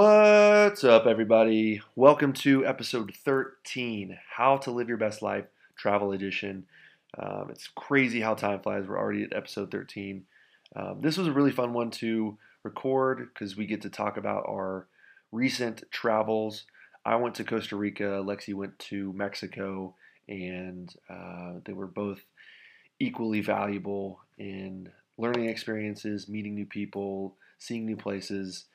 What's up, everybody? Welcome to episode 13, How to Live Your Best Life, Travel Edition. It's crazy how time flies. We're already at episode 13. This was a really fun one to record because we get to talk about our recent travels. I went to Costa Rica, Lexy went to Mexico, and they were both equally valuable in learning experiences, meeting new people, seeing new places.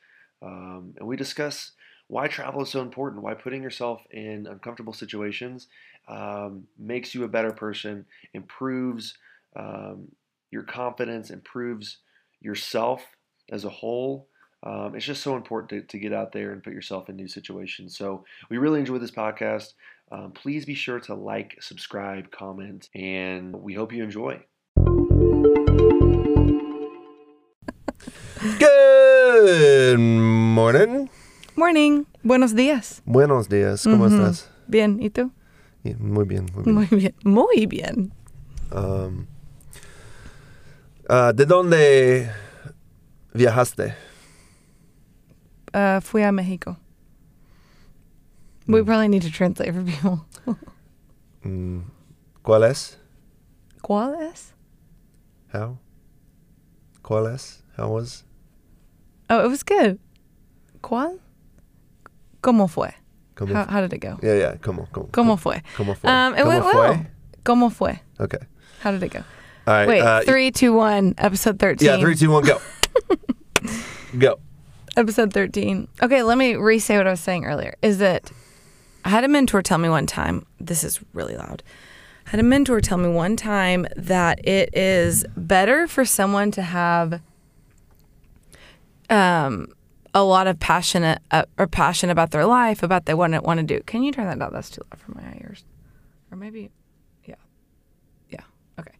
And we discuss why travel is so important, why putting yourself in uncomfortable situations makes you a better person, improves your confidence, improves yourself as a whole. It's just so important to get out there and put yourself in new situations. So we really enjoyed this podcast. Please be sure to like, subscribe, comment, and we hope you enjoy. Good morning. Morning. Buenos días. Buenos días. ¿Cómo estás? Bien. ¿Y tú? Yeah, muy bien. Muy bien. Muy bien. ¿De dónde viajaste? Fui a Mexico. We probably need to translate for people. ¿Cuál es? ¿Cuál es? How? ¿Cuál es? How was? Oh, it was good. ¿Cuál? ¿Cómo fue? How did it go? Yeah, yeah. ¿Cómo fue? ¿Cómo fue? It went well. ¿Cómo fue? Okay. How did it go? All right. Wait, 3, 2, 1, episode 13. Yeah, 3, 2, 1, go. Go. Episode 13. Okay, let me re-say what I was saying earlier. Is that I had a mentor tell me one time, this is really loud. I had a mentor tell me one time that it is better for someone to have a lot of passion about their life, about they want to do. Can you turn that down? That's too loud for my ears. Or maybe, yeah, okay.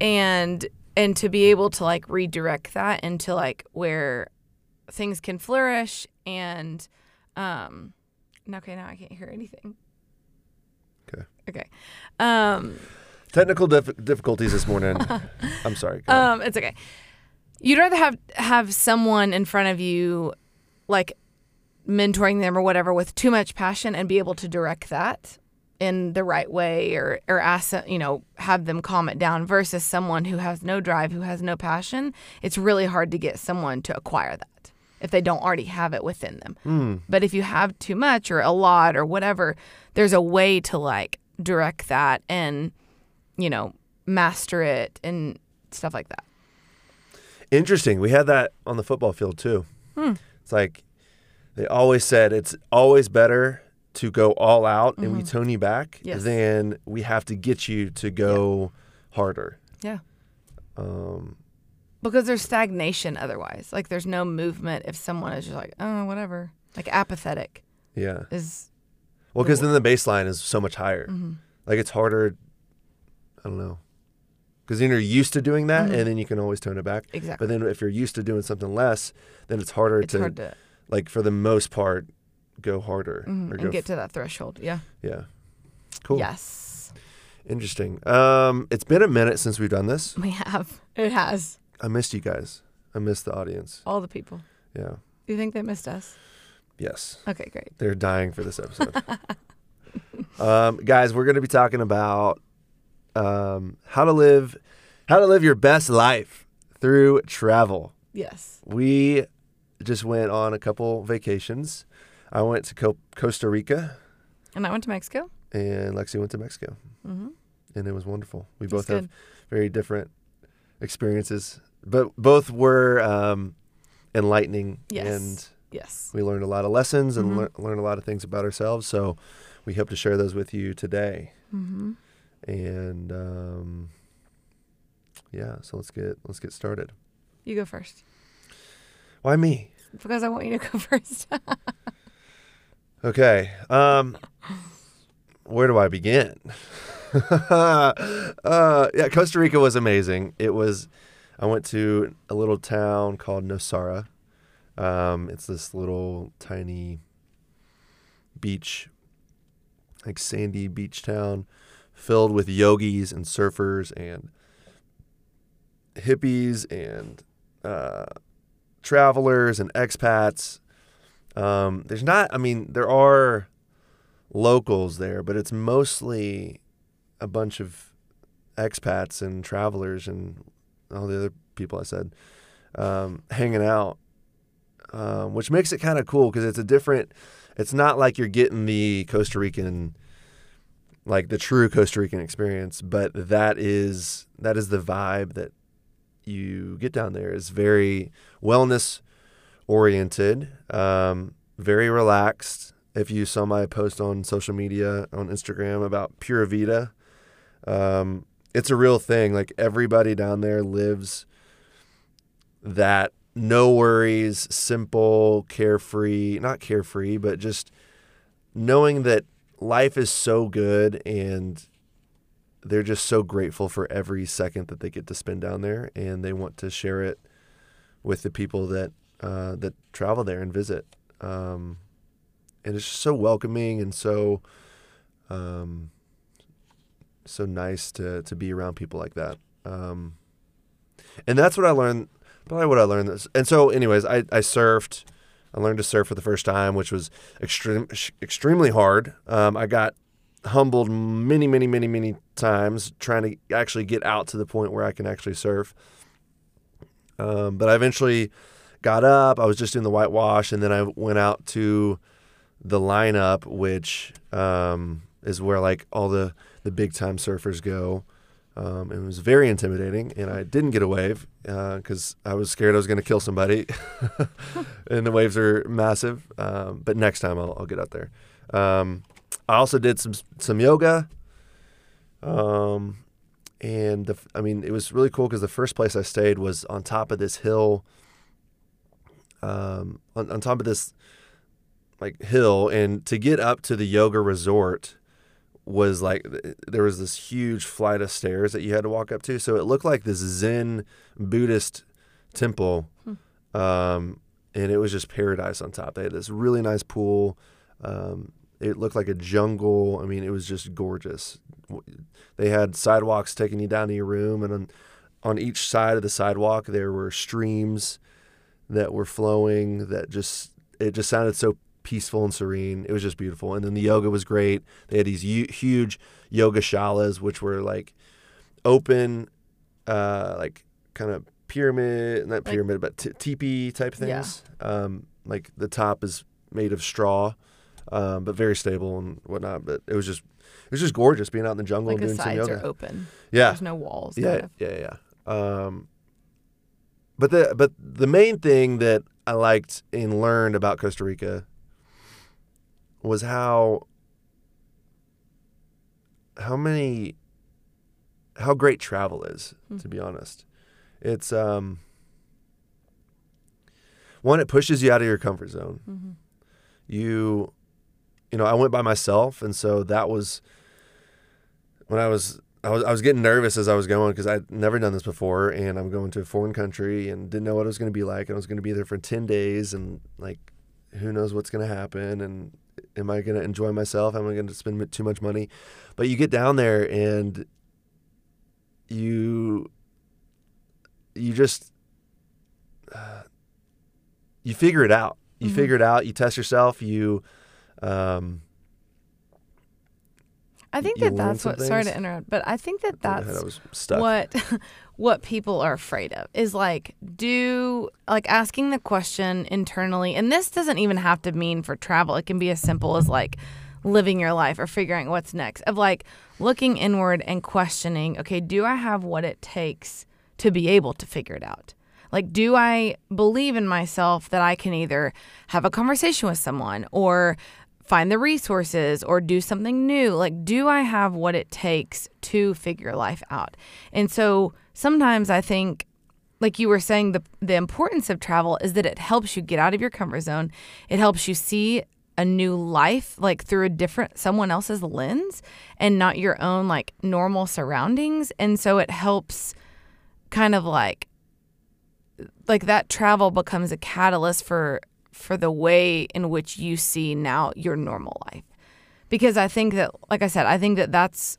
And to be able to like redirect that into like where things can flourish and okay, now I can't hear anything. Okay. Technical difficulties this morning. I'm sorry. It's okay. You'd rather have someone in front of you, like mentoring them or whatever, with too much passion and be able to direct that in the right way or ask, have them calm it down versus someone who has no drive, who has no passion. It's really hard to get someone to acquire that if they don't already have it within them. But if you have too much or a lot or whatever, there's a way to like direct that and, master it and stuff like that. Interesting. We had that on the football field too. It's like they always said it's always better to go all out and we tone you back than we have to get you to go harder. Yeah. Because there's stagnation otherwise. Like there's no movement if someone is just like, oh, whatever. Like apathetic. Yeah. Well, because then the baseline is so much higher. Like it's harder. I don't know. Because then you're used to doing that, and then you can always tone it back. Exactly. But then if you're used to doing something less, then it's harder to, like for the most part, go harder. Or and get to that threshold, yeah. Yeah. Cool. Yes. Interesting. It's been a minute since we've done this. We have. It has. I missed you guys. I missed the audience. All the people. Yeah. Do you think they missed us? Yes. Okay, great. They're dying for this episode. Guys, we're going to be talking about how to live your best life through travel. Yes. We just went on a couple vacations. I went to Costa Rica. And I went to Mexico. And Lexi went to Mexico. And it was wonderful. We both have very different experiences, but both were enlightening. Yes. We learned a lot of lessons and learned a lot of things about ourselves. So we hope to share those with you today. And so let's get started. You go first. Why me? Because I want you to go first. Okay. Where do I begin? Yeah, Costa Rica was amazing. I went to a little town called Nosara. It's this little tiny beach, like sandy beach town, filled with yogis and surfers and hippies and travelers and expats. There's not, I mean, there are locals there, but it's mostly a bunch of expats and travelers and all the other people I said, hanging out, which makes it kind of cool because it's a different, it's not like you're getting the Costa Rican, like the true Costa Rican experience, but that is the vibe that you get down there. It's very wellness oriented, very relaxed. If you saw my post on social media, on Instagram about Pura Vida, it's a real thing. Like everybody down there lives that no worries, simple, carefree, not carefree, but just knowing that life is so good and they're just so grateful for every second that they get to spend down there, and they want to share it with the people that that travel there and visit. And it's just so welcoming and so so nice to be around people like that. And that's what I learned, probably what I learned this. And so anyways, I surfed. I learned to surf for the first time, which was extremely hard. I got humbled many times trying to actually get out to the point where I can actually surf. But I eventually got up. I was just in the whitewash, and then I went out to the lineup, which is where like all the big time surfers go. And it was very intimidating, and I didn't get a wave because I was scared I was going to kill somebody. And the waves are massive. But next time I'll get out there. I also did some yoga. And I mean, it was really cool because the first place I stayed was on top of this hill, on top of this like hill, and to get up to the yoga resort was like, there was this huge flight of stairs that you had to walk up to. So it looked like this Zen Buddhist temple. And it was just paradise on top. They had this really nice pool. It looked like a jungle. I mean, it was just gorgeous. They had sidewalks taking you down to your room, and on each side of the sidewalk, there were streams that were flowing that just, it just sounded so peaceful and serene. It was just beautiful. And then the yoga was great. They had these huge yoga shalas, which were like open, like kind of pyramid, not pyramid, but teepee type things. Yeah. Like the top is made of straw, but very stable and whatnot. But it was just gorgeous being out in the jungle, like, and doing some yoga. The sides are open. Yeah. There's no walls. Yeah. But the main thing that I liked and learned about Costa Rica was how great travel is, to be honest. It's one, it pushes you out of your comfort zone. Mm-hmm. You know, I went by myself, and so that was when I was getting nervous as I was going because I'd never done this before, and I'm going to a foreign country and didn't know what it was going to be like, and I was going to be there for 10 days and like who knows what's going to happen, and am I going to enjoy myself? Am I going to spend too much money? But you get down there and you just, you figure it out. You mm-hmm. figure it out. You test yourself. I think that that's what, sorry to interrupt, but I think that that's what people are afraid of is like, asking the question internally. And this doesn't even have to mean for travel. It can be as simple as like living your life or figuring what's next, of like looking inward and questioning, okay, do I have what it takes to be able to figure it out? Like, do I believe in myself that I can either have a conversation with someone or find the resources or do something new? Like, do I have what it takes to figure life out? And so sometimes I think, like you were saying, the importance of travel is that it helps you get out of your comfort zone. It helps you see a new life, like through a different, someone else's lens and not your own, like normal surroundings. And so it helps kind of like that travel becomes a catalyst for the way in which you see now your normal life. Because I think that, like I said, I think that that's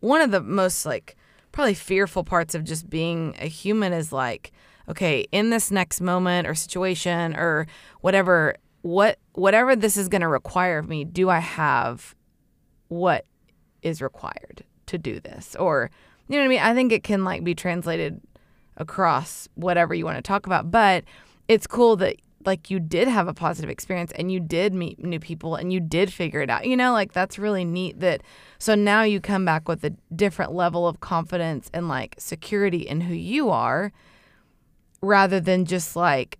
one of the most like probably fearful parts of just being a human is like, okay, in this next moment or situation or whatever, whatever this is going to require of me, do I have what is required to do this? Or, you know what I mean? I think it can like be translated across whatever you want to talk about, but it's cool that like you did have a positive experience and you did meet new people and you did figure it out, you know, like that's really neat that, so now you come back with a different level of confidence and like security in who you are rather than just like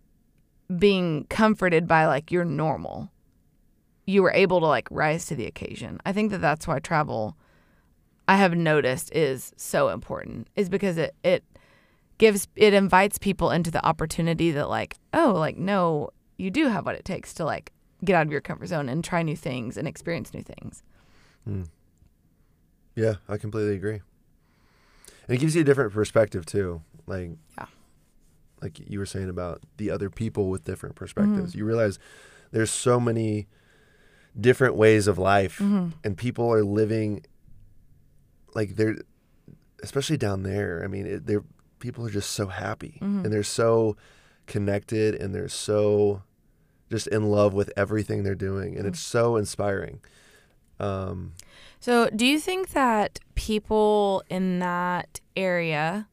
being comforted by like you're normal. You were able to like rise to the occasion. I think that that's why travel, I have noticed, is so important, is because it invites people into the opportunity that like, oh, like, no, you do have what it takes to like get out of your comfort zone and try new things and experience new things. Mm. Yeah, I completely agree. And it gives you a different perspective too. Like, yeah, like you were saying about the other people with different perspectives. Mm-hmm. You realize there's so many different ways of life, mm-hmm. and people are living like they're, especially down there. I mean, people are just so happy, mm-hmm. and they're so connected, and they're so just in love with everything they're doing, and mm-hmm. it's so inspiring. So do you think that people in that area,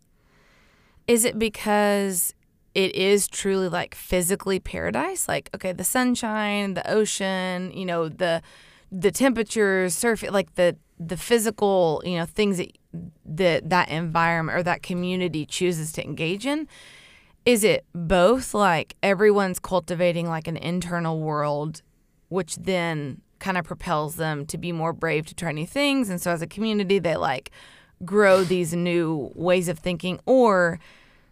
is it because it is truly like physically paradise? Like, okay, the sunshine, the ocean, you know, the temperatures, surfing, like the physical, you know, things that environment or that community chooses to engage in? Is it both, like everyone's cultivating like an internal world, which then kind of propels them to be more brave to try new things, and so as a community they like grow these new ways of thinking? Or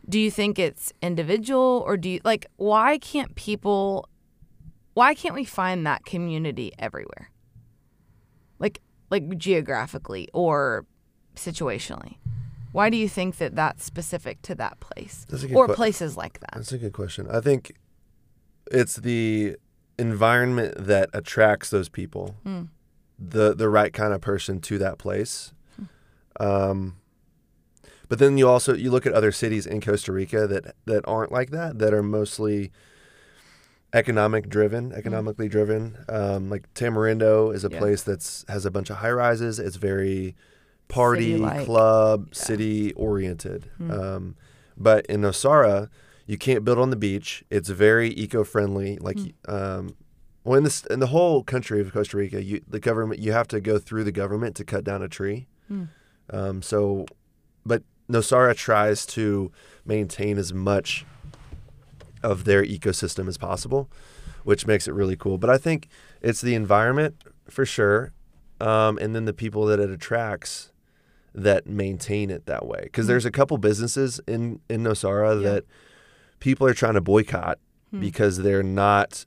do you think it's individual? Or do you like, why can't we find that community everywhere? Like geographically or situationally? Why do you think that that's specific to that place or places like that? That's a good question. I think it's the environment that attracts those people, the right kind of person to that place. But then you look at other cities in Costa Rica that aren't like that are mostly economically driven. Like Tamarindo is a place has a bunch of high rises. It's very party, city-like, club, city oriented. But in Nosara, you can't build on the beach. It's very eco-friendly. Like, in the whole country of Costa Rica, you have to go through the government to cut down a tree. But Nosara tries to maintain as much of their ecosystem as possible, which makes it really cool. But I think it's the environment for sure, and then the people that it attracts that maintain it that way. Because there's a couple businesses in Nosara that people are trying to boycott because they're not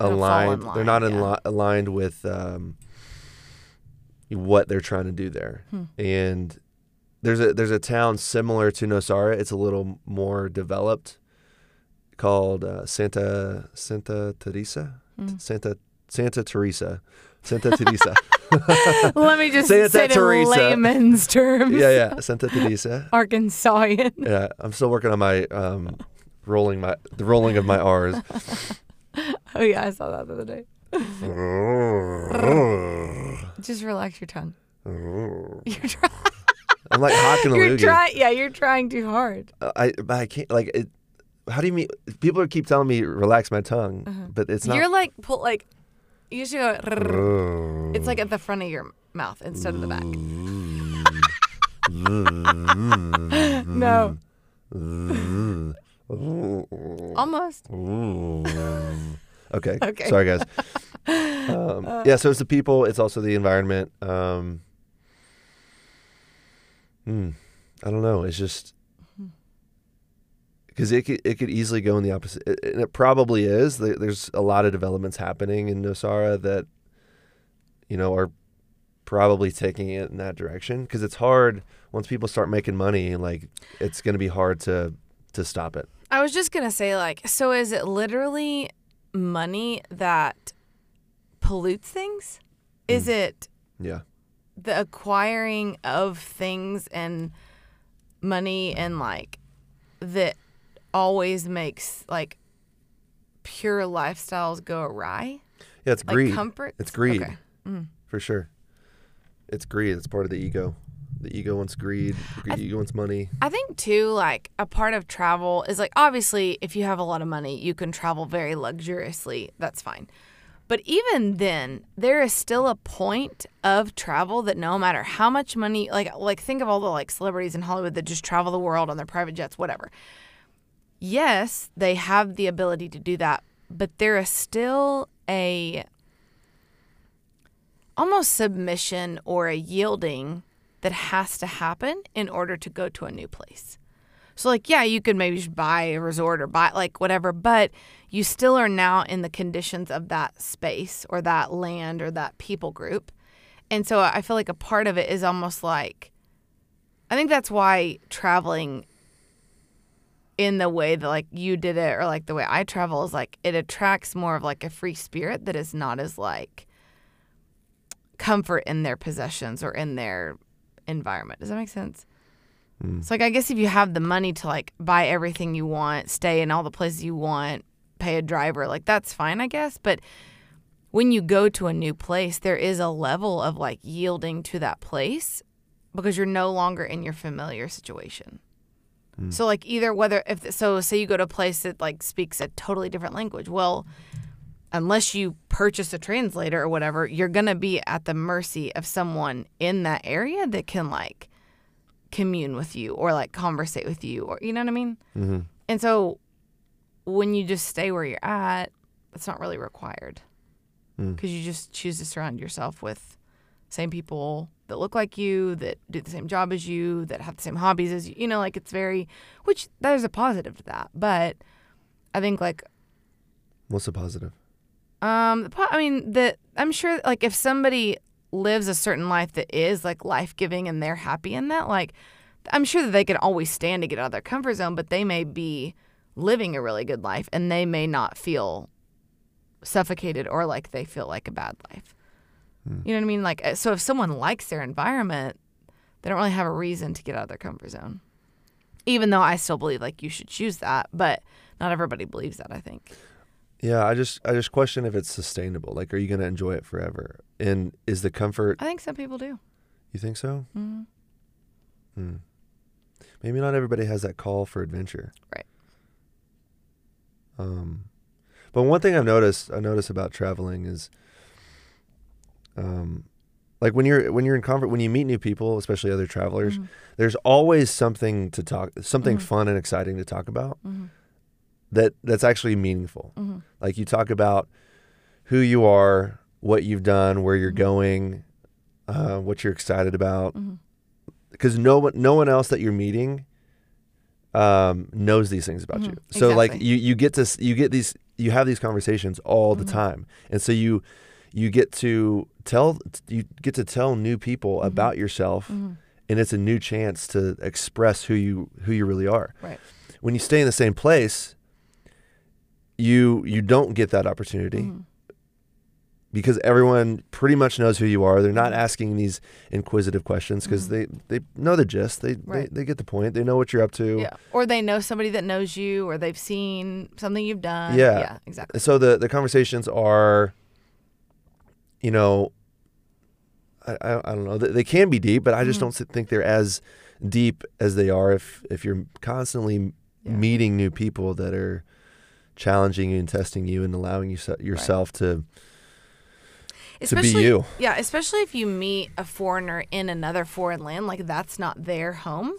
aligned. They're not aligned with what they're trying to do there. And there's a town similar to Nosara. It's a little more developed, called Santa Teresa. Santa Teresa. Let me just say it in layman's terms. Yeah, Santa Teresa. Arkansasian. Yeah, I'm still working on my rolling of my R's. Oh yeah, I saw that the other day. Just relax your tongue. You're trying. I'm like hawking a loogie. You're trying too hard. I can't like it. How do you mean? People keep telling me relax my tongue, but it's not. You're like you should go. It's like at the front of your mouth instead of the back. No. Almost. Okay. Sorry, guys. So it's the people. It's also the environment. I don't know. It's just. Because it could easily go in the opposite, and it probably is. There's a lot of developments happening in Nosara that, you know, are probably taking it in that direction. Because it's hard once people start making money, like it's going to be hard to stop it. I was just gonna say, like, so is it literally money that pollutes things? Is it the acquiring of things and money and like that always makes like pure lifestyles go awry. Yeah, it's greed. Like comfort. It's greed. Okay. Mm-hmm. For sure. It's greed. It's part of the ego. The ego wants greed. The ego wants money. I think, too, like, a part of travel is, like, obviously, if you have a lot of money, you can travel very luxuriously. That's fine. But even then, there is still a point of travel that no matter how much money, like think of all the, like, celebrities in Hollywood that just travel the world on their private jets, whatever. Yes, they have the ability to do that, but there is still a almost submission or a yielding that has to happen in order to go to a new place. So, like, yeah, you could maybe just buy a resort or buy, like, whatever, but you still are now in the conditions of that space or that land or that people group. And so I feel like a part of it is almost like, I think that's why traveling in the way that, like, you did it or, like, the way I travel is, like, it attracts more of, like, a free spirit that is not as, like, comfort in their possessions or in their environment. Does that make sense? Mm. So, like, I guess if you have the money to, like, buy everything you want, stay in all the places you want, pay a driver, like, that's fine, I guess. But when you go to a new place, there is a level of, like, yielding to that place because you're no longer in your familiar situation. Mm. So, like, either whether if so, say you go to a place that, like, speaks a totally different language. Well, unless you purchase a translator or whatever, you're going to be at the mercy of someone in that area that can, like, commune with you or, like, conversate with you or, you know what I mean? Mm-hmm. And so when you just stay where you're at, it's not really required because you just choose to surround yourself with same people that look like you, that do the same job as you, that have the same hobbies as you. You know, like, it's very – which there's a positive to that. But I think, like – What's the positive? I mean, I'm sure, like, if somebody lives a certain life that is, like, life-giving and they're happy in that, like, I'm sure that they can always stand to get out of their comfort zone, but they may be living a really good life and they may not feel suffocated or like they feel like a bad life. Hmm. You know what I mean? Like, so if someone likes their environment, they don't really have a reason to get out of their comfort zone. Even though I still believe, like, you should choose that, but not everybody believes that, I think. Yeah, I just question if it's sustainable. Like, are you going to enjoy it forever? And is the comfort... I think some people do. You think so? Mm-hmm. Hmm. Maybe not everybody has that call for adventure. Right. But one thing I noticed about traveling is, like, when you're in comfort, when you meet new people, especially other travelers, mm-hmm. there's always something to talk, something mm-hmm. fun and exciting to talk about. Mm-hmm. That's actually meaningful. Mm-hmm. Like, you talk about who you are, what you've done, where you're mm-hmm. going, what you're excited about. Because mm-hmm. no one else that you're meeting knows these things about mm-hmm. you. So exactly. Like you have these conversations all mm-hmm. the time, and so you get to tell new people mm-hmm. about yourself, mm-hmm. and it's a new chance to express who you really are. Right. When you stay in the same place, you don't get that opportunity mm-hmm. because everyone pretty much knows who you are. They're not asking these inquisitive questions because mm-hmm. they know the gist. They get the point. They know what you're up to. Yeah. Or they know somebody that knows you, or they've seen something you've done. Yeah. Yeah, exactly. So the conversations are, you know, I don't know. They can be deep, but I just mm-hmm. don't think they're as deep as they are if you're constantly meeting new people that are challenging you and testing you and allowing yourself to be you. Yeah, especially if you meet a foreigner in another foreign land, like, that's not their home.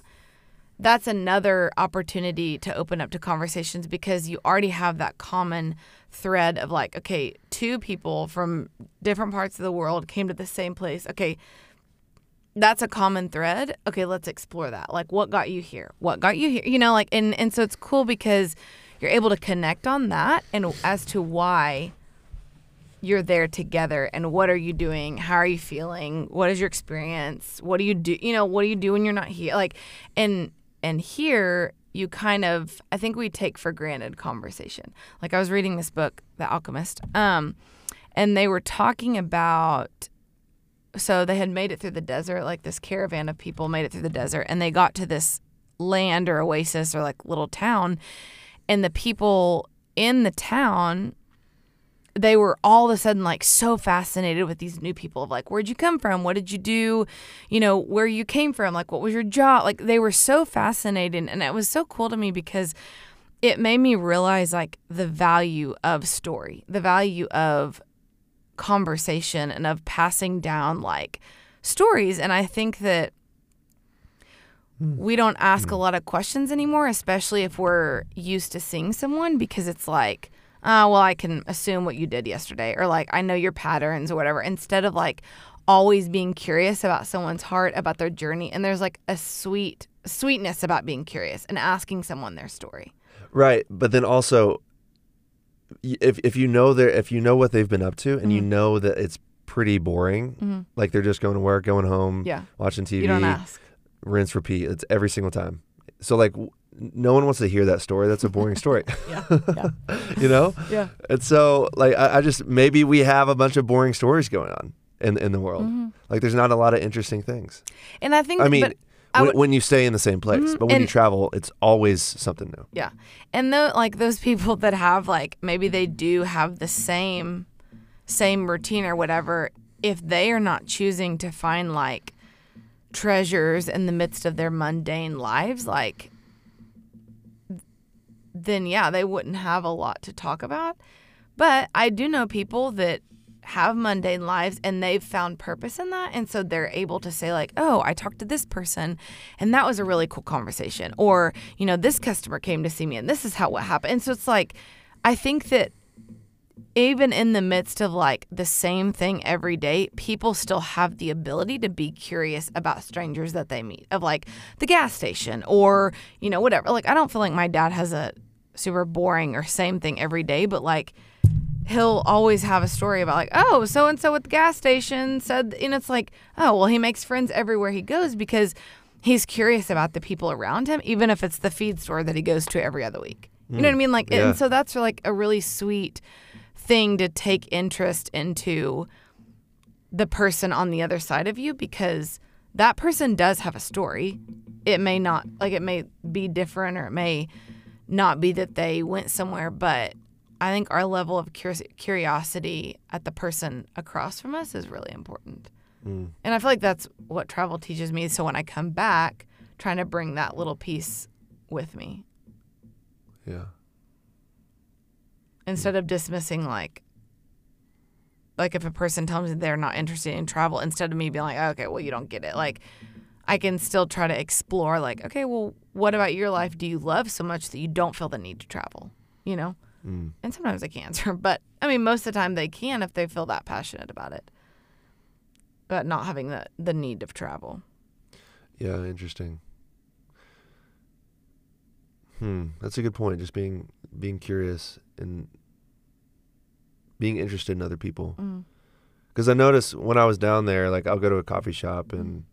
That's another opportunity to open up to conversations because you already have that common thread of, like, okay, two people from different parts of the world came to the same place. Okay, that's a common thread. Okay, let's explore that. Like, what got you here? What got you here? You know, like, and so it's cool because you're able to connect on that and as to why you're there together and what are you doing, how are you feeling, what is your experience, what do you do, you know, what do you do when you're not here? Like, and here you kind of, I think we take for granted conversation. Like, I was reading this book, The Alchemist, and they were talking about, so they had made it through the desert, like this caravan of people made it through the desert, and they got to this land or oasis or like little town, and the people in the town, they were all of a sudden like so fascinated with these new people of like, where'd you come from? What did you do? You know, where you came from? Like, what was your job? Like, they were so fascinated. And it was so cool to me because it made me realize like the value of story, the value of conversation, and of passing down like stories. And I think that we don't ask a lot of questions anymore, especially if we're used to seeing someone, because it's like, well, I can assume what you did yesterday, or like, I know your patterns or whatever, instead of like always being curious about someone's heart, about their journey. And there's like a sweetness about being curious and asking someone their story. Right. But then also, if you know what they've been up to, and you know that it's pretty boring, like they're just going to work, going home, watching TV, you don't ask. Rinse, repeat. It's every single time. So like, no one wants to hear that story. That's a boring story. You know? Yeah. And so like, I just, maybe we have a bunch of boring stories going on in the world. Like, there's not a lot of interesting things. And I think, when you stay in the same place, but when you travel, it's always something new. Yeah. And though, like, those people that have like, maybe they do have the same routine or whatever, if they are not choosing to find like treasures in the midst of their mundane lives, like, then yeah, they wouldn't have a lot to talk about. But I do know people that have mundane lives and they've found purpose in that. And so they're able to say like, oh, I talked to this person and that was a really cool conversation. Or, you know, this customer came to see me and this is what happened. And so it's like, I think that even in the midst of like the same thing every day, people still have the ability to be curious about strangers that they meet, of like the gas station or, you know, whatever. Like, I don't feel like my dad has a super boring or same thing every day, but like he'll always have a story about like, oh, so-and-so at the gas station said, and it's like, oh, well, he makes friends everywhere he goes because he's curious about the people around him, even if it's the feed store that he goes to every other week. You know what I mean? Like, and so that's like a really sweet thing to take interest into the person on the other side of you, because that person does have a story. It may not, like, it may be different, or it may not be that they went somewhere, but I think our level of curiosity at the person across from us is really important. And I feel like that's what travel teaches me. So when I come back, trying to bring that little piece with me. Yeah. Instead of dismissing, like if a person tells me they're not interested in travel, instead of me being like, oh, okay, well, you don't get it. Like, I can still try to explore, like, okay, well, what about your life do you love so much that you don't feel the need to travel, you know? And sometimes they can't answer. But, I mean, most of the time they can if they feel that passionate about it. But not having the need of travel. Yeah, interesting. That's a good point, just being curious and being interested in other people. Because I noticed when I was down there, like, I'll go to a coffee shop and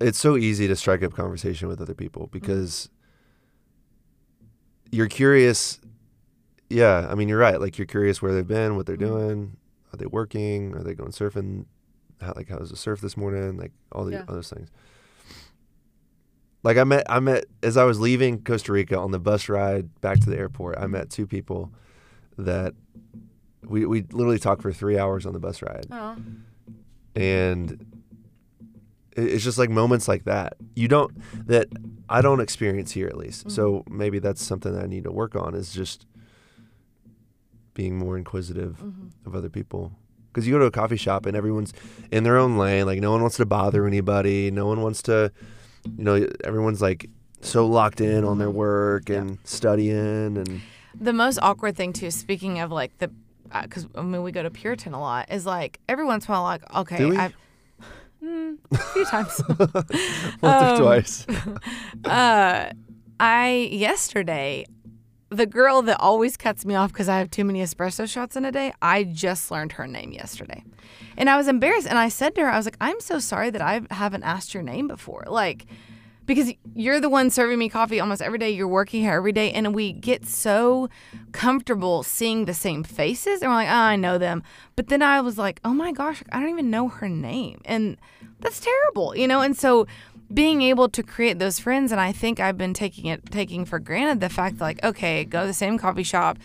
it's so easy to strike up conversation with other people because you're curious. Yeah, I mean, you're right. Like, you're curious where they've been, what they're doing. Are they working? Are they going surfing? How was the surf this morning? Like, all the other things. Like, I met as I was leaving Costa Rica on the bus ride back to the airport, I met two people that we literally talked for 3 hours on the bus ride. And it's just like moments like that. I don't experience here, at least. So maybe that's something that I need to work on, is just being more inquisitive of other people. Because you go to a coffee shop and everyone's in their own lane. Like, no one wants to bother anybody. No one wants to... You know, everyone's like so locked in on their work and studying. And the most awkward thing too, speaking of like the, because I mean, we go to Puritan a lot, is like every once in a while, like, okay, do we? A few times, once or twice. Yesterday, the girl that always cuts me off because I have too many espresso shots in a day, I just learned her name yesterday. And I was embarrassed. And I said to her, I was like, I'm so sorry that I haven't asked your name before. Like, because you're the one serving me coffee almost every day. You're working here every day. And we get so comfortable seeing the same faces. And we're like, oh, I know them. But then I was like, oh my gosh, I don't even know her name. And that's terrible, you know? And so being able to create those friends. And I think I've been taking for granted the fact that, like, okay, go to the same coffee shop.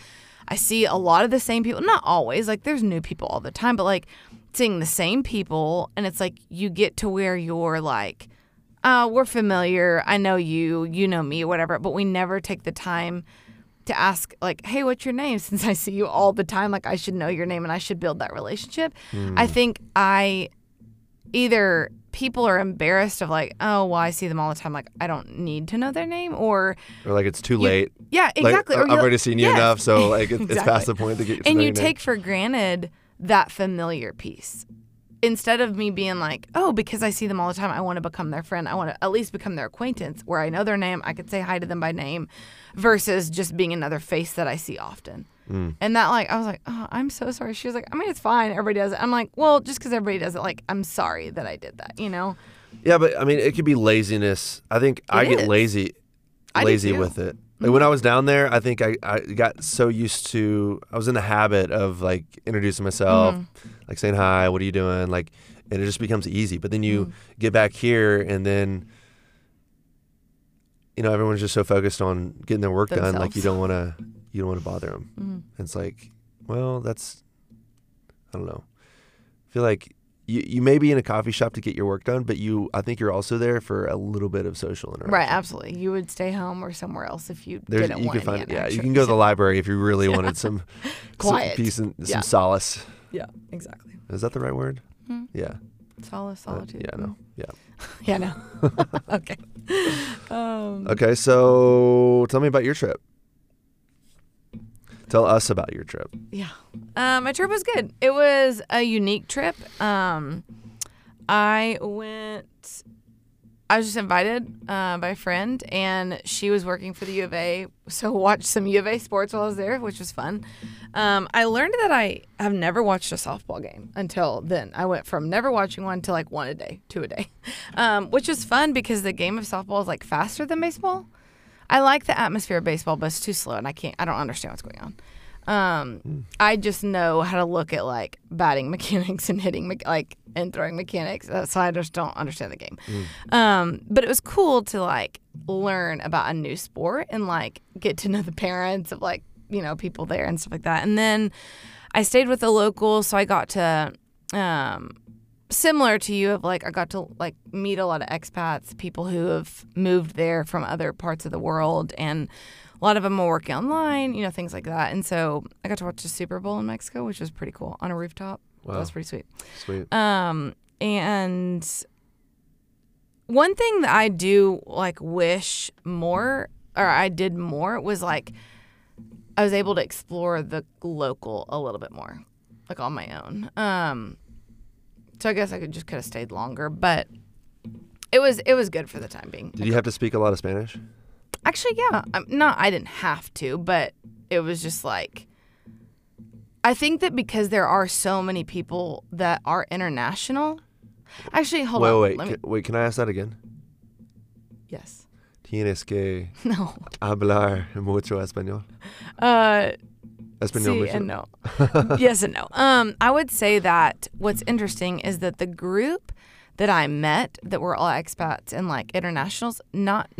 I see a lot of the same people. Not always. Like, there's new people all the time. But, like, seeing the same people, and it's like you get to where you're like, we're familiar. I know you. You know me, whatever. But we never take the time to ask, like, hey, what's your name? Since I see you all the time, like, I should know your name and I should build that relationship. I think either people are embarrassed of, like, oh, well, I see them all the time. Like, I don't need to know their name, or like, it's too late. Yeah, exactly. Like, I've already seen you enough, so, like, it's past the point to get to know your name. And you take for granted that familiar piece. Instead of me being like, oh, because I see them all the time, I want to become their friend. I want to at least become their acquaintance, where I know their name. I could say hi to them by name, versus just being another face that I see often. And that, like, I was like, oh, I'm so sorry. She was like, I mean, it's fine. Everybody does it. I'm like, well, just because everybody does it, like, I'm sorry that I did that, you know? Yeah, but, I mean, it could be laziness. I think I get lazy with it. Like, when I was down there, I think I got so used to, I was in the habit of, like, introducing myself, like, saying hi, what are you doing? Like, and it just becomes easy. But then you get back here, and then, you know, everyone's just so focused on getting their work done. Like, you don't want to bother them. It's like, well, that's, I don't know. I feel like you may be in a coffee shop to get your work done, but I think you're also there for a little bit of social interaction. Right, absolutely. You would stay home or somewhere else if you didn't want to. Yeah, you can go to the library if you really wanted some quiet, some peace and some solace. Yeah, exactly. Is that the right word? Yeah. Solace, solitude. Yeah, no. Okay. Okay, so tell me about your trip. Tell us about your trip. Yeah. My trip was good. It was a unique trip. I was just invited by a friend, and she was working for the U of A, so watched some U of A sports while I was there, which was fun. I learned that I have never watched a softball game until then. I went from never watching one to, like, one a day, two a day, which was fun because the game of softball is, like, faster than baseball. I like the atmosphere of baseball, but it's too slow, and I don't understand what's going on. I just know how to look at, like, batting mechanics and hitting, and throwing mechanics, so I just don't understand the game. But it was cool to, like, learn about a new sport and, like, get to know the parents of, like, you know, people there and stuff like that. And then I stayed with the locals, so I got to, similar to you, of, like, I got to, like, meet a lot of expats, people who have moved there from other parts of the world, and a lot of them are working online, you know, things like that. And so I got to watch the Super Bowl in Mexico, which was pretty cool, on a rooftop. Wow. That was pretty sweet. And one thing that I do, like, wish more, or I did more, was, like, I was able to explore the local a little bit more, like, on my own. So I guess I could have stayed longer, but it was good for the time being. Did you have to speak a lot of Spanish? Actually, yeah. I didn't have to, but it was just like, I think that because there are so many people that are international. Actually, hold on. Wait, can I ask that again? Yes. Tienes que hablar mucho español. Sí and no. Yes and no. I would say that what's interesting is that the group that I met that were all expats and, like, internationals, not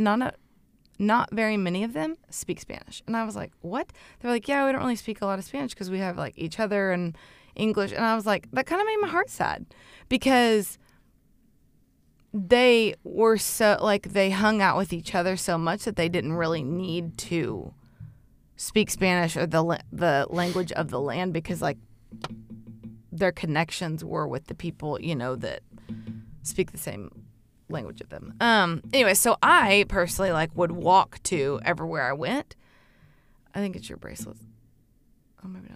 very many of them speak Spanish. And I was like, what? They're like, yeah, we don't really speak a lot of Spanish because we have, like, each other and English. And I was like, that kind of made my heart sad because they were so, like, they hung out with each other so much that they didn't really need to speak Spanish or the language of the land, because, like, their connections were with the people, you know, that speak the same language of them. Anyway, so I personally, like, would walk to everywhere I went. I think it's your bracelets. Oh, maybe not.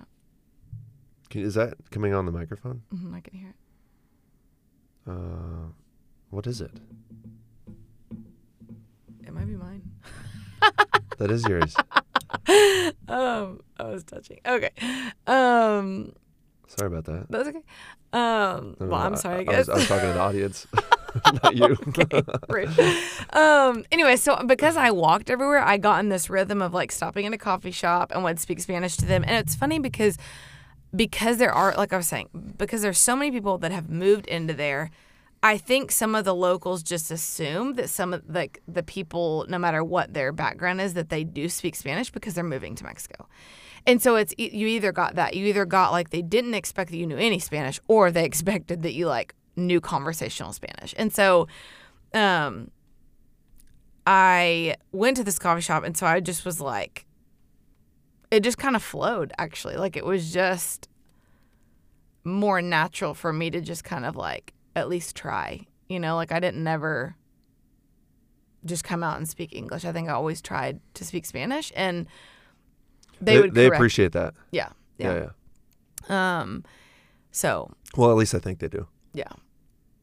Is that coming on the microphone? Mm-hmm, I can hear it. What is it? It might be mine. That is yours. I was touching. Okay. Sorry about that. That's okay. Well, I'm sorry, I guess. I was talking to the audience, not you. Okay, rude. Anyway, so because I walked everywhere, I got in this rhythm of, like, stopping in a coffee shop and would speak Spanish to them. And it's funny because there are, like I was saying, because there's so many people that have moved into there, I think some of the locals just assume that some of the people, no matter what their background is, that they do speak Spanish because they're moving to Mexico. And so it's you either got that. You either got like they didn't expect that you knew any Spanish, or they expected that you like knew conversational Spanish. And so I went to this coffee shop, and so I just was like, it just kind of flowed, actually. Like it was just more natural for me to just kind of like at least try, you know, like I didn't never just come out and speak English. I think I always tried to speak Spanish, and they appreciate that. Yeah. So, well, at least I think they do. Yeah.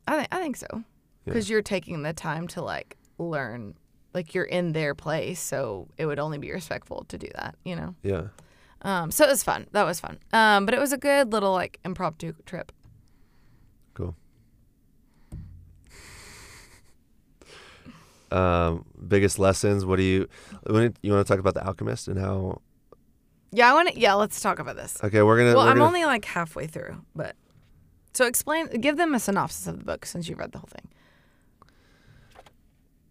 I think so. Yeah. 'Cause you're taking the time to like learn, like you're in their place. So it would only be respectful to do that, you know? Yeah. So it was fun. That was fun. But it was a good little like impromptu trip. Cool. Biggest lessons. What do you want to talk about The Alchemist and how? Yeah, let's talk about this. Okay, I'm only like halfway through, but so explain, give them a synopsis of the book since you've read the whole thing.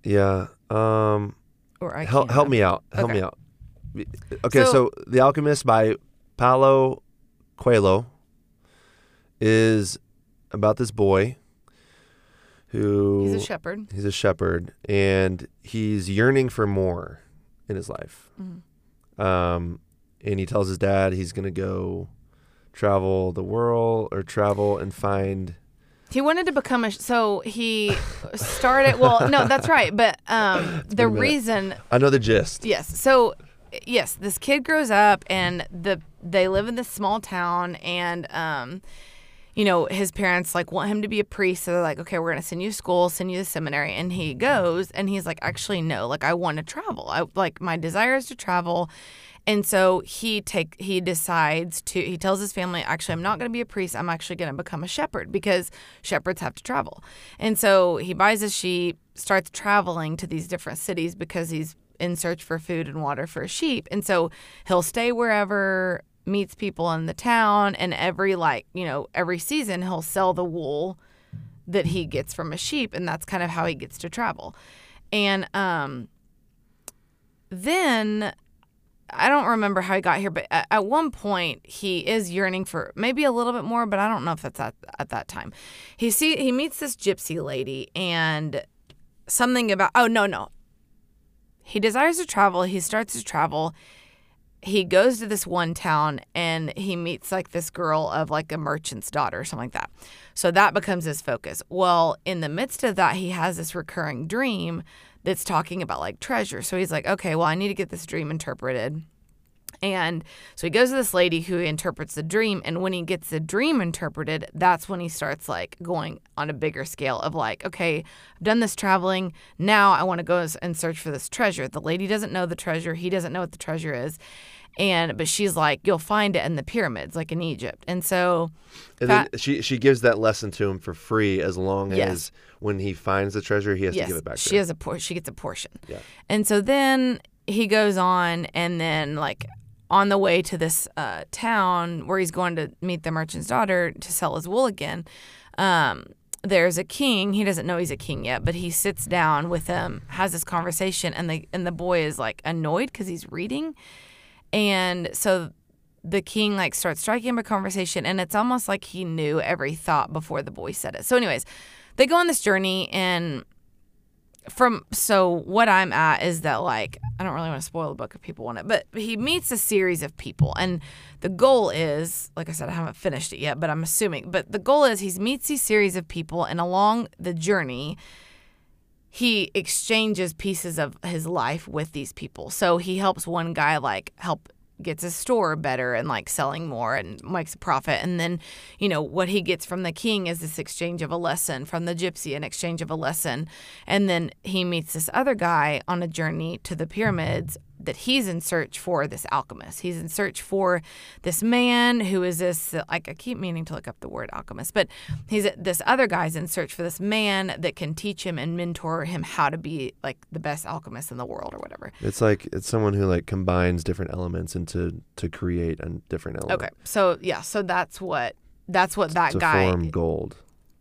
Yeah. Or help me out. Help me out. Okay, so The Alchemist by Paolo Coelho is about this boy who... He's a shepherd. He's a shepherd, and he's yearning for more in his life. Mm-hmm. And he tells his dad he's going to go travel the world or travel and find... He wanted to become a... So he started... Well, no, that's right, but the reason... I know the gist. Yes, so... Yes, this kid grows up, and they live in this small town, and you know, his parents like want him to be a priest, so they're like, okay, we're gonna send you to school, send you to seminary, and he goes, and he's like, actually no, like I want to travel, I like my desire is to travel, and so he tells his family, actually I'm not gonna be a priest, I'm actually gonna become a shepherd because shepherds have to travel, and so he buys a sheep, starts traveling to these different cities because he's in search for food and water for a sheep. And so he'll stay wherever, meets people in the town, and every season he'll sell the wool that he gets from a sheep, and that's kind of how he gets to travel. And then I don't remember how he got here, but at one point he is yearning for maybe a little bit more, but I don't know if that's at that time. He meets this gypsy lady, and something about, he desires to travel. He starts to travel. He goes to this one town, and he meets like this girl of like a merchant's daughter or something like that. So that becomes his focus. Well, in the midst of that, he has this recurring dream that's talking about like treasure. So he's like, okay, well, I need to get this dream interpreted. And so he goes to this lady who interprets the dream. And when he gets the dream interpreted, that's when he starts like going on a bigger scale of like, okay, I've done this traveling. Now I want to go and search for this treasure. The lady doesn't know the treasure. He doesn't know what the treasure is. But she's like, you'll find it in the pyramids, like in Egypt. And so then she gives that lesson to him for free, as long as when he finds the treasure, he has to give it back to her. She gets a portion. Yeah. And so then he goes on, and then like, on the way to this town where he's going to meet the merchant's daughter to sell his wool again, there's a king. He doesn't know he's a king yet, but he sits down with him, has this conversation, and the boy is like annoyed because he's reading, and so the king like starts striking up a conversation, and it's almost like he knew every thought before the boy said it. So, anyways, they go on this journey, and what I'm at is that, like, I don't really want to spoil the book if people want it, but he meets a series of people, and the goal is, like I said, I haven't finished it yet, but I'm assuming, but the goal is he meets these series of people, and along the journey, he exchanges pieces of his life with these people. So he helps one guy, like, gets his store better and like selling more and makes a profit. And then, you know, what he gets from the king is this exchange of a lesson from the gypsy, an exchange of a lesson. And then he meets this other guy on a journey to the pyramids that he's in search for this alchemist. He's in search for this man who is this, like I keep meaning to look up the word alchemist, but this other guy's in search for this man that can teach him and mentor him how to be like the best alchemist in the world or whatever. It's like, it's someone who like combines different elements to create a different element. Okay. So that's what that guy. To form gold.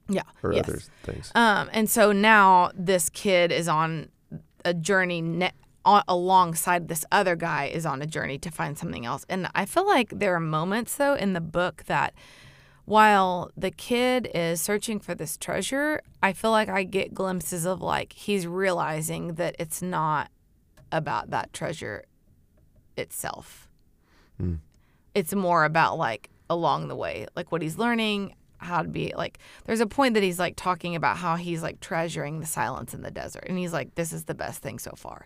Yeah. Or yes. other things. And so now this kid is on a journey alongside this other guy is on a journey to find something else. And I feel like there are moments, though, in the book that while the kid is searching for this treasure, I feel like I get glimpses of, like, he's realizing that it's not about that treasure itself. Mm. It's more about, like, along the way, like what he's learning, how to be, like, there's a point that he's, like, talking about how he's, like, treasuring the silence in the desert. And he's like, this is the best thing so far.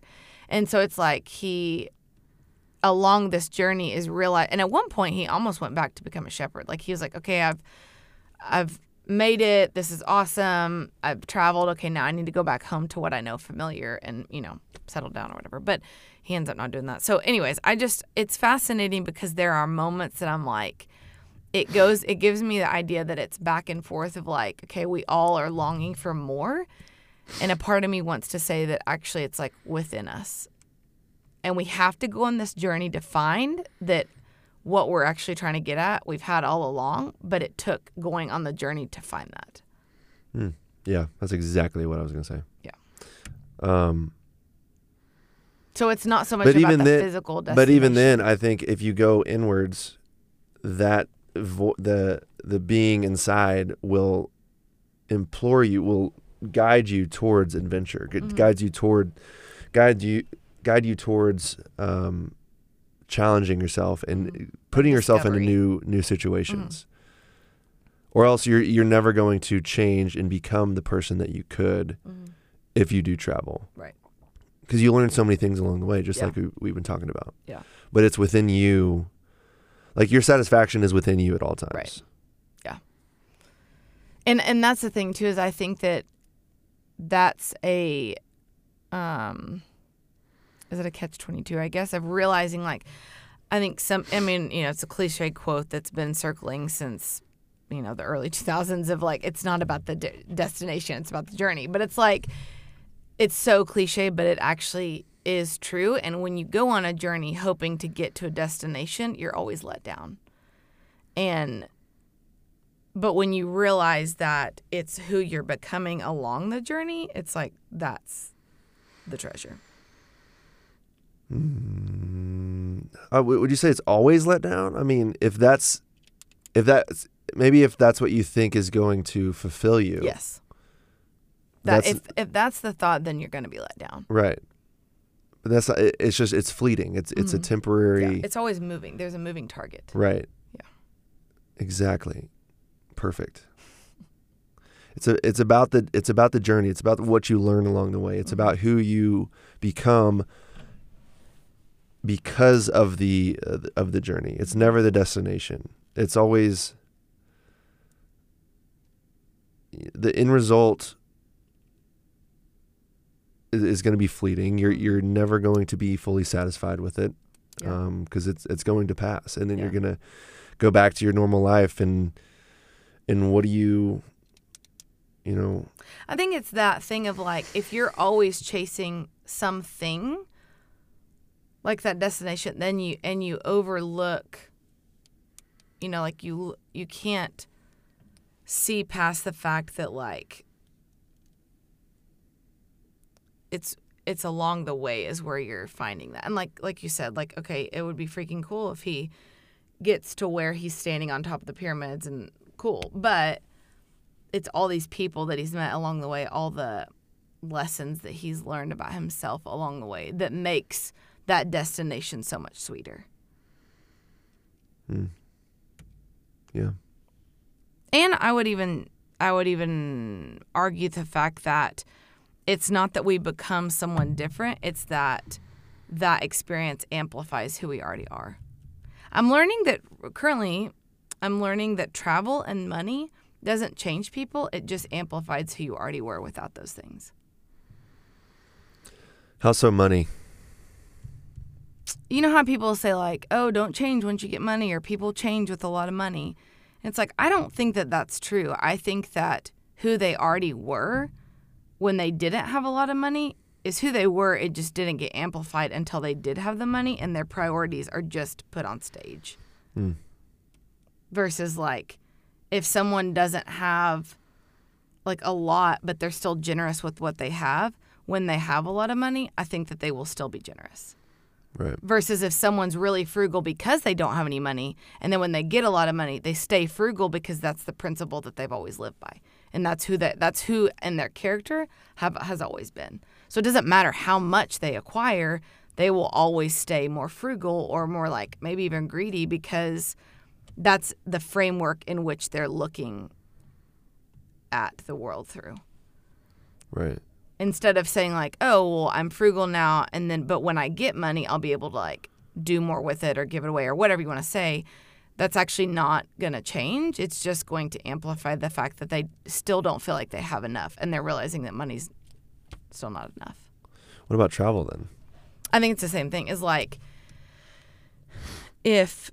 And so it's like he, along this journey, is realized. And at one point, he almost went back to become a shepherd. Like, he was like, okay, I've made it. This is awesome. I've traveled. Okay, now I need to go back home to what I know familiar and, you know, settle down or whatever. But he ends up not doing that. So anyways, it's fascinating because there are moments that I'm like, it gives me the idea that it's back and forth of, like, okay, we all are longing for more. And a part of me wants to say that actually it's, like, within us. And we have to go on this journey to find that what we're actually trying to get at, we've had all along, but it took going on the journey to find that. Mm. Yeah, that's exactly what I was going to say. Yeah. So it's not so much about the physical destination. But even then, I think if you go inwards, that the being inside will implore you, will guide you towards adventure. It mm-hmm. guides you towards challenging yourself and mm-hmm. putting yourself into new situations. Mm-hmm. Or else you're never going to change and become the person that you could mm-hmm. if you do travel. Right. Because you learn so many things along the way, just like we've been talking about. Yeah. But it's within you. Like, your satisfaction is within you at all times. Right. Yeah. And that's the thing, too, is I think that's a, is it a catch-22, I guess, of realizing, like, I think it's a cliche quote that's been circling since, you know, the early 2000s of, like, it's not about the destination, it's about the journey. But it's like, it's so cliche, but it actually is true. And when you go on a journey hoping to get to a destination, you're always let down. But when you realize that it's who you're becoming along the journey, it's like, that's the treasure. Mm. Would you say it's always let down? I mean, if that's what you think is going to fulfill you. Yes. If that's the thought, then you're going to be let down. Right. But that's not, it's just, it's fleeting. It's a temporary. Yeah. It's always moving. There's a moving target. Right. Yeah. Exactly. Perfect. It's about the journey. It's about what you learn along the way. It's about who you become because of the journey. It's never the destination. It's always the end result. Is going to be fleeting. You're never going to be fully satisfied with it, because it's going to pass, and then you're going to go back to your normal life. And what do you know? I think it's that thing of, like, if you're always chasing something like that destination, then you overlook, you know, like you can't see past the fact that, like, it's along the way is where you're finding that. And like you said, like, okay, it would be freaking cool if he gets to where he's standing on top of the pyramids and cool. But it's all these people that he's met along the way, all the lessons that he's learned about himself along the way that makes that destination so much sweeter. Mm. Yeah. And I would even argue the fact that it's not that we become someone different. It's that experience amplifies who we already are. I'm learning that travel and money doesn't change people. It just amplifies who you already were without those things. How so money? You know how people say, like, oh, don't change once you get money, or people change with a lot of money. And it's like, I don't think that that's true. I think that who they already were when they didn't have a lot of money is who they were. It just didn't get amplified until they did have the money, and their priorities are just put on stage. Mm. Versus, like, if someone doesn't have like a lot, but they're still generous with what they have, when they have a lot of money, I think that they will still be generous. Right. Versus if someone's really frugal because they don't have any money, and then when they get a lot of money, they stay frugal because that's the principle that they've always lived by. And that's who and their character has always been. So it doesn't matter how much they acquire, they will always stay more frugal or more like maybe even greedy because that's the framework in which they're looking at the world through. Right. Instead of saying like, oh, well, I'm frugal now, and then but when I get money, I'll be able to like do more with it or give it away or whatever you want to say. That's actually not going to change. It's just going to amplify the fact that they still don't feel like they have enough, and they're realizing that money's still not enough. What about travel then? I think it's the same thing. Is like if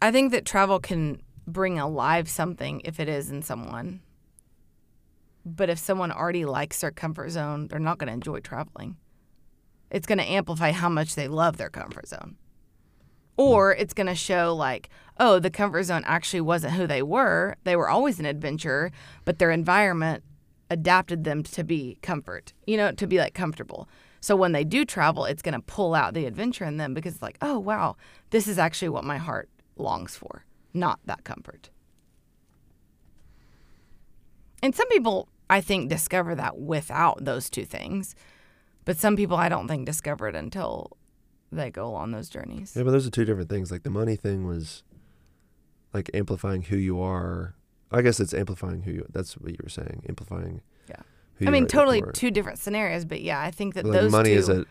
I think that travel can bring alive something if it is in someone. But if someone already likes their comfort zone, they're not going to enjoy traveling. It's going to amplify how much they love their comfort zone. Or it's going to show like, oh, the comfort zone actually wasn't who they were. They were always an adventurer, but their environment adapted them to be comfort, you know, to be like comfortable. So when they do travel, it's going to pull out the adventure in them because it's like, oh, wow, this is actually what my heart longs for, not that comfort. And some people, I think, discover that without those two things. But some people, I don't think, discover it until they go on those journeys. Yeah, but those are two different things. Like, the money thing was, like, amplifying who you are. I guess it's amplifying who you – that's what you were saying, amplifying yeah. who I you mean, are. I mean, totally two different scenarios, but, yeah, I think that like those money two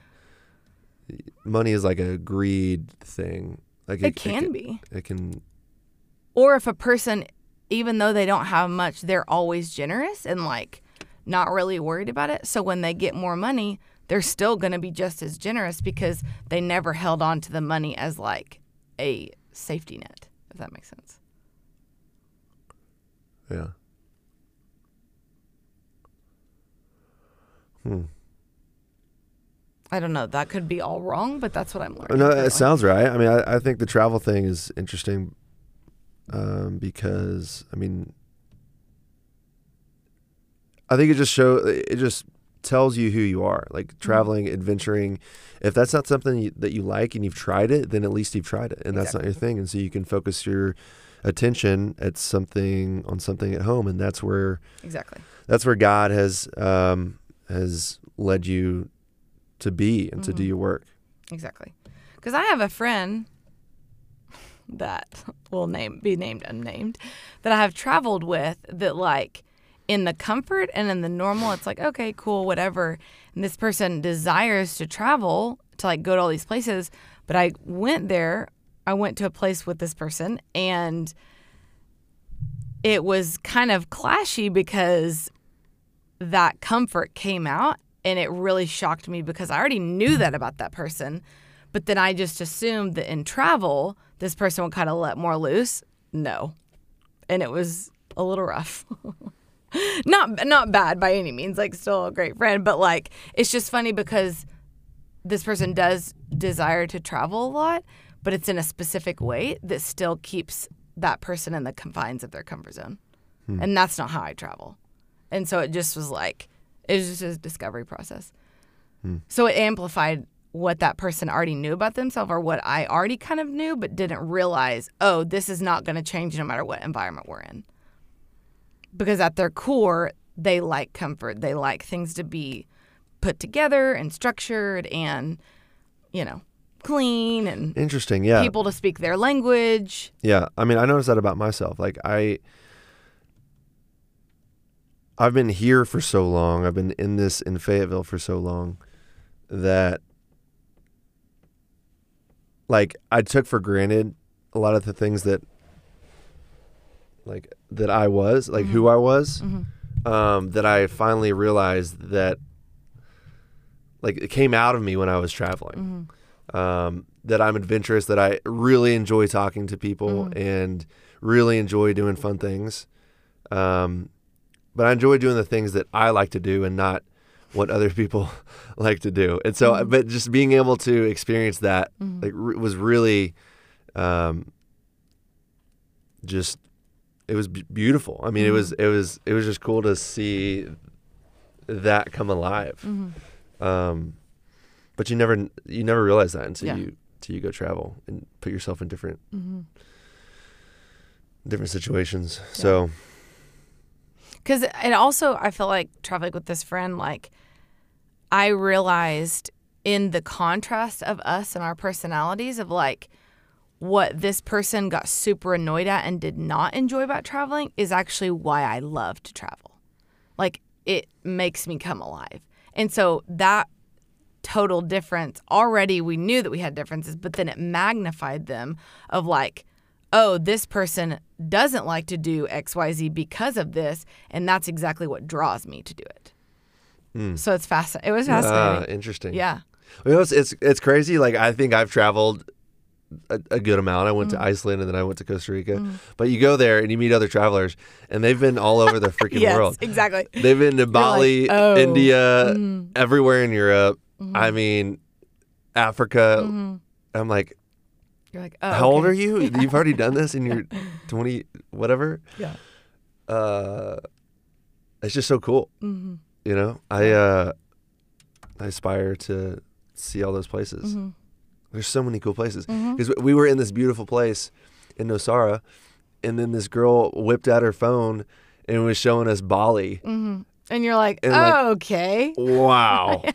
– money is, like, a greed thing. Like it can be. It can – Or if a person, even though they don't have much, they're always generous and, like, not really worried about it. So when they get more money – they're still going to be just as generous because they never held on to the money as like a safety net, if that makes sense. Yeah. I don't know. That could be all wrong, but that's what I'm learning. No, it sounds right. I mean, I think the travel thing is interesting because, I mean, I think it just tells you who you are, like traveling, adventuring. If that's not something that you like and you've tried it, then at least you've tried it, and that's not your thing. And so you can focus your attention at something at home, and that's where God has led you to be and to do your work. Exactly, because I have a friend that will be named unnamed that I have traveled with that like. In the comfort and in the normal, it's like, okay, cool, whatever. And this person desires to travel, to like go to all these places. But I went there, I went to a place with this person, and it was kind of clashy because that comfort came out, and it really shocked me because I already knew that about that person. But then I just assumed that in travel, this person would kind of let more loose. No. And it was a little rough. Not bad by any means, like still a great friend, but like it's just funny because this person does desire to travel a lot, but it's in a specific way that still keeps that person in the confines of their comfort zone. And that's not how I travel. And so it just was like, it was just a discovery process. So it amplified what that person already knew about themselves or what I already kind of knew but didn't realize, oh, this is not going to change no matter what environment we're in. Because at their core, they like comfort. They like things to be put together and structured and, you know, clean and interesting. Yeah, people to speak their language. Yeah, I mean, I noticed that about myself. Like I've been here for so long. I've been in Fayetteville for so long that, like, I took for granted a lot of the things that. Like that I was, like who I was, that I finally realized that, like it came out of me when I was traveling, that I'm adventurous, that I really enjoy talking to people and really enjoy doing fun things. But I enjoy doing the things that I like to do and not what other people like to do. And so, but just being able to experience that like was really just it was beautiful. I mean, mm-hmm. it was just cool to see that come alive. Mm-hmm. But you never realize that until you go travel and put yourself in different mm-hmm. different situations. Yeah. So, because and also I feel like traveling with this friend, like I realized in the contrast of us and our personalities of like what this person got super annoyed at and did not enjoy about traveling is actually why I love to travel. Like it makes me come alive. And so that total difference, already we knew that we had differences, but then it magnified them of like, oh, this person doesn't like to do XYZ because of this, and that's exactly what draws me to do it. Mm. So it's fascinating. It was fascinating. Interesting. Yeah. You know, it's crazy. Like I think I've traveled a good amount. I went to Iceland and then I went to Costa Rica. But you go there and you meet other travelers and they've been all over the freaking world. Exactly. They've been to Bali, like, India, everywhere in Europe. Mm-hmm. I mean, Africa. Mm-hmm. I'm like, you're like, oh, how old are you? Yeah. You've already done this and you're 20, whatever. Yeah. It's just so cool. Mm-hmm. You know, I aspire to see all those places. Mm-hmm. There's so many cool places. Because we were in this beautiful place in Nosara, and then this girl whipped out her phone and was showing us Bali. Mm-hmm. And you're like, and oh, like, okay. Wow. Yeah.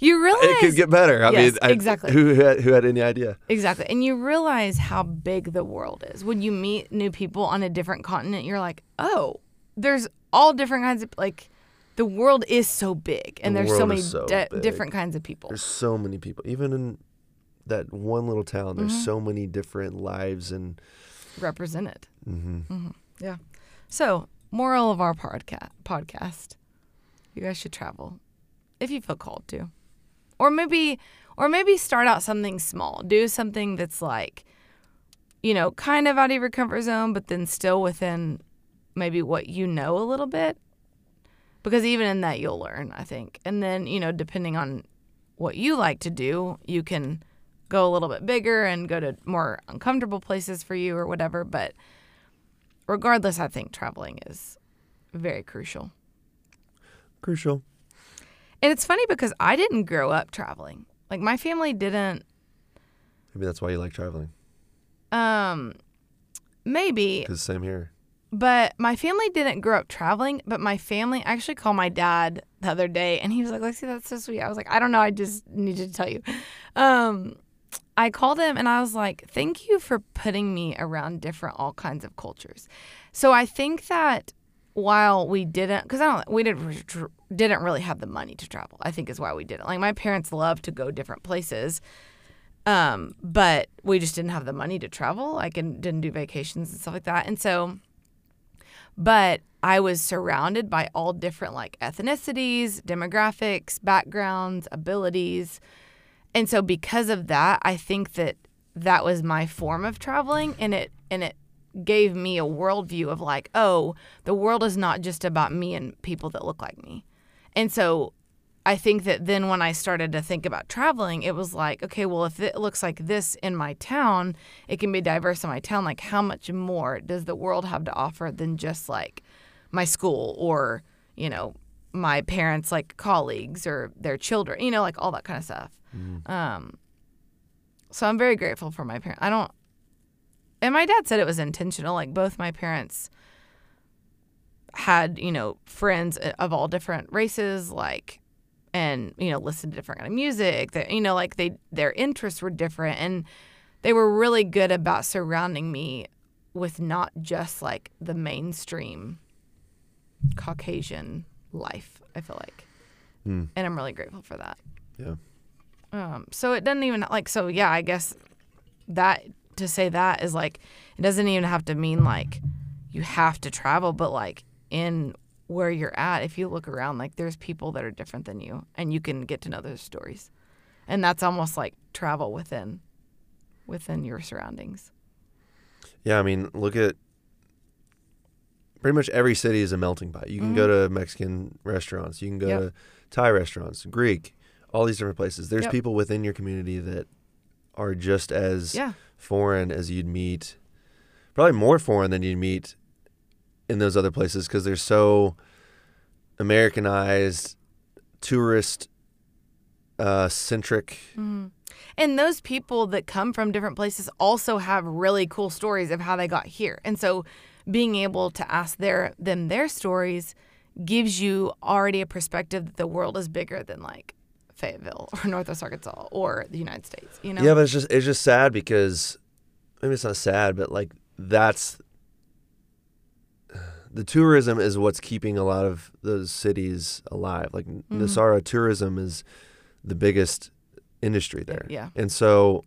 You realize it could get better. I mean, exactly. Who had any idea? Exactly. And you realize how big the world is. When you meet new people on a different continent, you're like, oh, there's all different kinds of, like, the world is so big, and there's so many different kinds of people. There's so many people. Even in that one little town, there's so many different lives and represented. Mm-hmm. Mm-hmm. Yeah. So, moral of our podcast: you guys should travel if you feel called to, or maybe start out something small. Do something that's like, you know, kind of out of your comfort zone, but then still within maybe what you know a little bit. Because even in that, you'll learn, I think. And then, you know, depending on what you like to do, you can go a little bit bigger and go to more uncomfortable places for you or whatever. But regardless, I think traveling is very crucial. Crucial. And it's funny because I didn't grow up traveling. Like, my family didn't. Maybe that's why you like traveling. Maybe. Because same here. But my family didn't grow up traveling, but my family, I actually called my dad the other day, and he was like, Lexy, that's so sweet. I was like, I don't know. I just needed to tell you. I called him, and I was like, thank you for putting me around all kinds of cultures. So I think that while we didn't, because we didn't really have the money to travel, I think is why we didn't. Like, my parents love to go different places, but we just didn't have the money to travel. Like, and didn't do vacations and stuff like that. And so... But I was surrounded by all different, like, ethnicities, demographics, backgrounds, abilities. And so because of that, I think that was my form of traveling. And it gave me a worldview of, like, oh, the world is not just about me and people that look like me. And so I think that then when I started to think about traveling, it was like, okay, well, if it looks like this in my town, it can be diverse in my town. Like, how much more does the world have to offer than just, like, my school or, you know, my parents' like colleagues or their children, you know, like all that kind of stuff. Mm-hmm. So I'm very grateful for my parents. And my dad said it was intentional. Like, both my parents had, you know, friends of all different races, like, and, you know, listen to different kind of music. That, you know, like, their interests were different. And they were really good about surrounding me with not just, like, the mainstream Caucasian life, I feel like. Mm. And I'm really grateful for that. Yeah. So it doesn't even, like, so, yeah, I guess that, to say that is, like, it doesn't even have to mean, like, you have to travel, but, like, in where you're at, if you look around, like, there's people that are different than you, and you can get to know those stories. And that's almost like travel within your surroundings. Yeah, I mean, look at pretty much every city is a melting pot. You can go to Mexican restaurants, you can go to Thai restaurants, Greek, all these different places. There's people within your community that are just as foreign as you'd meet probably more foreign than you'd meet in those other places because they're so Americanized, tourist centric. Mm-hmm. And those people that come from different places also have really cool stories of how they got here. And so being able to ask them their stories gives you already a perspective that the world is bigger than like Fayetteville or Northwest Arkansas or the United States, you know? Yeah, but it's just sad because, maybe it's not sad, but like that's, the tourism is what's keeping a lot of those cities alive. Like mm-hmm. Nosara tourism is the biggest industry there. Yeah. And so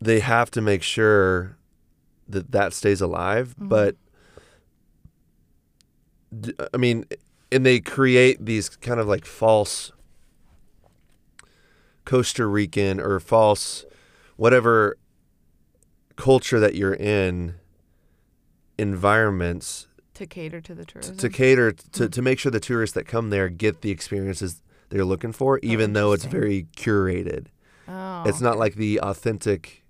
they have to make sure that stays alive. Mm-hmm. But I mean, and they create these kind of like false Costa Rican or false whatever culture that you're in environments to cater to the tourism, to make sure the tourists that come there get the experiences they're looking for, even though it's very curated. Oh. It's not like the authentic,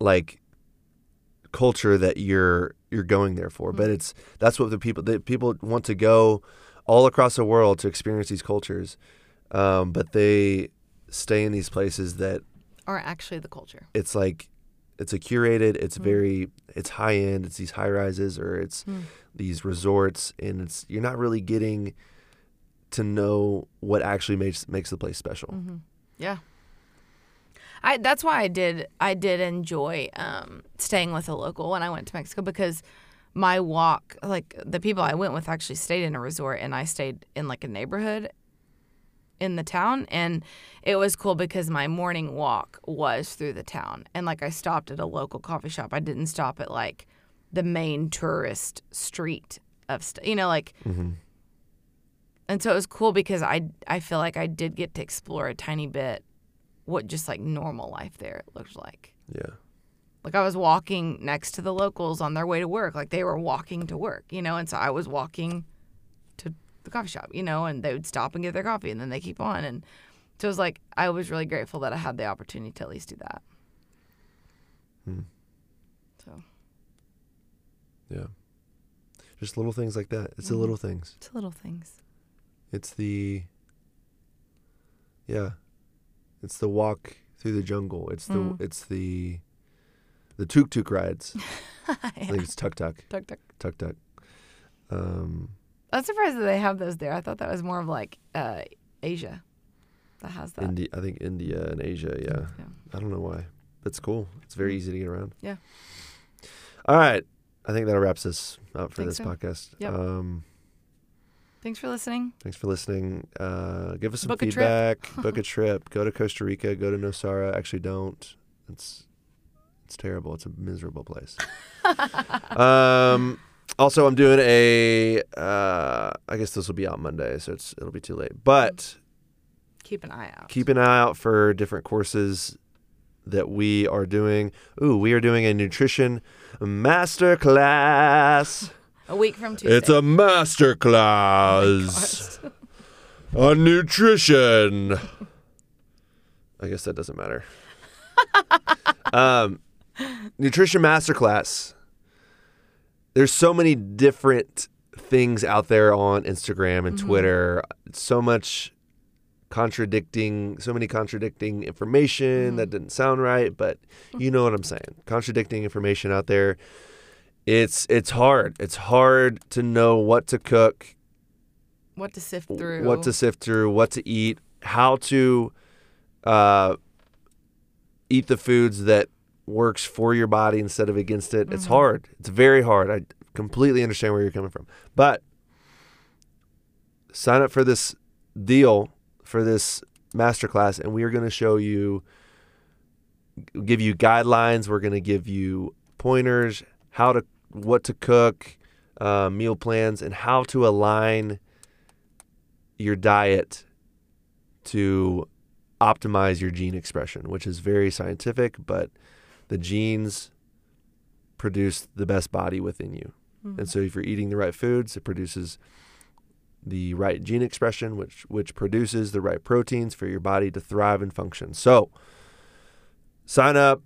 like, culture that you're going there for. Mm-hmm. But that's what the people want to go all across the world to experience these cultures, but they stay in these places that are actually the culture. It's like it's a curated. It's very it's high end. It's these high rises or it's these resorts, and it's you're not really getting to know what actually makes the place special. Mm-hmm. Yeah. That's why I did enjoy staying with a local when I went to Mexico, because my walk, like the people I went with actually stayed in a resort and I stayed in like a neighborhood in the town, and it was cool because my morning walk was through the town, and like I stopped at a local coffee shop. I didn't stop at like the main tourist street of mm-hmm. And so it was cool because I feel like I did get to explore a tiny bit what just like normal life there looked like. Yeah. Like I was walking next to the locals on their way to work. Like they were walking to work, you know, and so I was walking to the coffee shop, you know, and they would stop and get their coffee and then they keep on. And so it was like, I was really grateful that I had the opportunity to at least do that. Hmm. So. Yeah. Just little things like that. It's the little things. It's the little things. It's the, yeah. It's the walk through the jungle. It's the it's the tuk-tuk rides. Yeah. I think it's tuk-tuk. Tuk-tuk. Tuk-tuk. I'm surprised that they have those there. I thought that was more of like Asia that has that. I think India and Asia, yeah. I don't know why. That's cool. It's very easy to get around. Yeah. All right. I think that wraps us up for this podcast. Yep. Thanks for listening. Give us some feedback. Book a trip. Go to Costa Rica. Go to Nosara. Actually, don't. It's terrible. It's a miserable place. Also, I'm doing a. I guess this will be out Monday, so it'll be too late. But keep an eye out. Keep an eye out for different courses that we are doing. Ooh, we are doing a nutrition masterclass. A week from Tuesday. It's a masterclass on nutrition. I guess that doesn't matter. Nutrition masterclass. There's so many different things out there on Instagram and Twitter. So many contradicting information that didn't sound right, but you know what I'm saying. Contradicting information out there. It's hard. It's hard to know what to cook, what to sift through, what to eat, how to eat the foods that works for your body instead of against it. Mm-hmm. It's hard. It's very hard. I completely understand where you're coming from. But sign up for this deal, for this masterclass, and we are going to show you, give you guidelines. We're going to give you pointers, what to cook, meal plans, and how to align your diet to optimize your gene expression, which is very scientific, but the genes produce the best body within you. Mm-hmm. And so if you're eating the right foods, it produces the right gene expression, which produces the right proteins for your body to thrive and function. So sign up.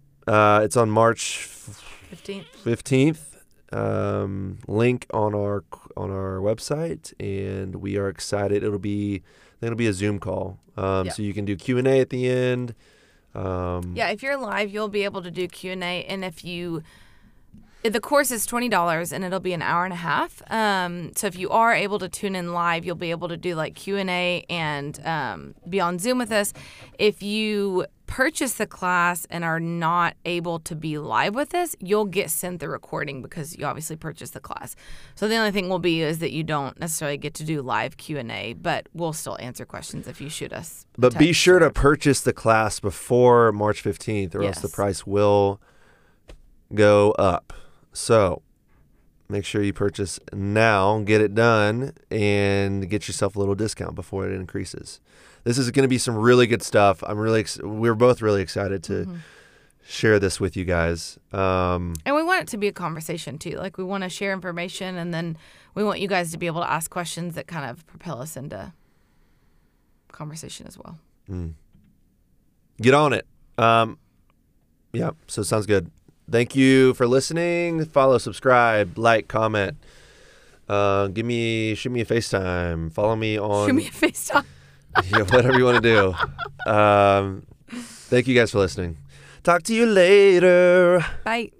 It's on March 15th. Link on our website, and we are excited. It'll be a Zoom call, so you can do Q&A at the end. If you're live, you'll be able to do Q&A, and the course is $20, and it'll be an hour and a half. So if you are able to tune in live, you'll be able to do like Q&A and be on Zoom with us. If you purchase the class and are not able to be live with us, you'll get sent the recording because you obviously purchased the class. So the only thing will be is that you don't necessarily get to do live Q&A, but we'll still answer questions if you shoot us. But be sure to purchase the class before March 15th or else the price will go up. So make sure you purchase now, get it done, and get yourself a little discount before it increases. This is going to be some really good stuff. We're both really excited to share this with you guys. And we want it to be a conversation too. Like, we want to share information, and then we want you guys to be able to ask questions that kind of propel us into conversation as well. Get on it. So it sounds good. Thank you for listening. Follow, subscribe, like, comment. Shoot me a FaceTime. Follow me on. Shoot me a FaceTime. Whatever you want to do. Thank you guys for listening. Talk to you later. Bye.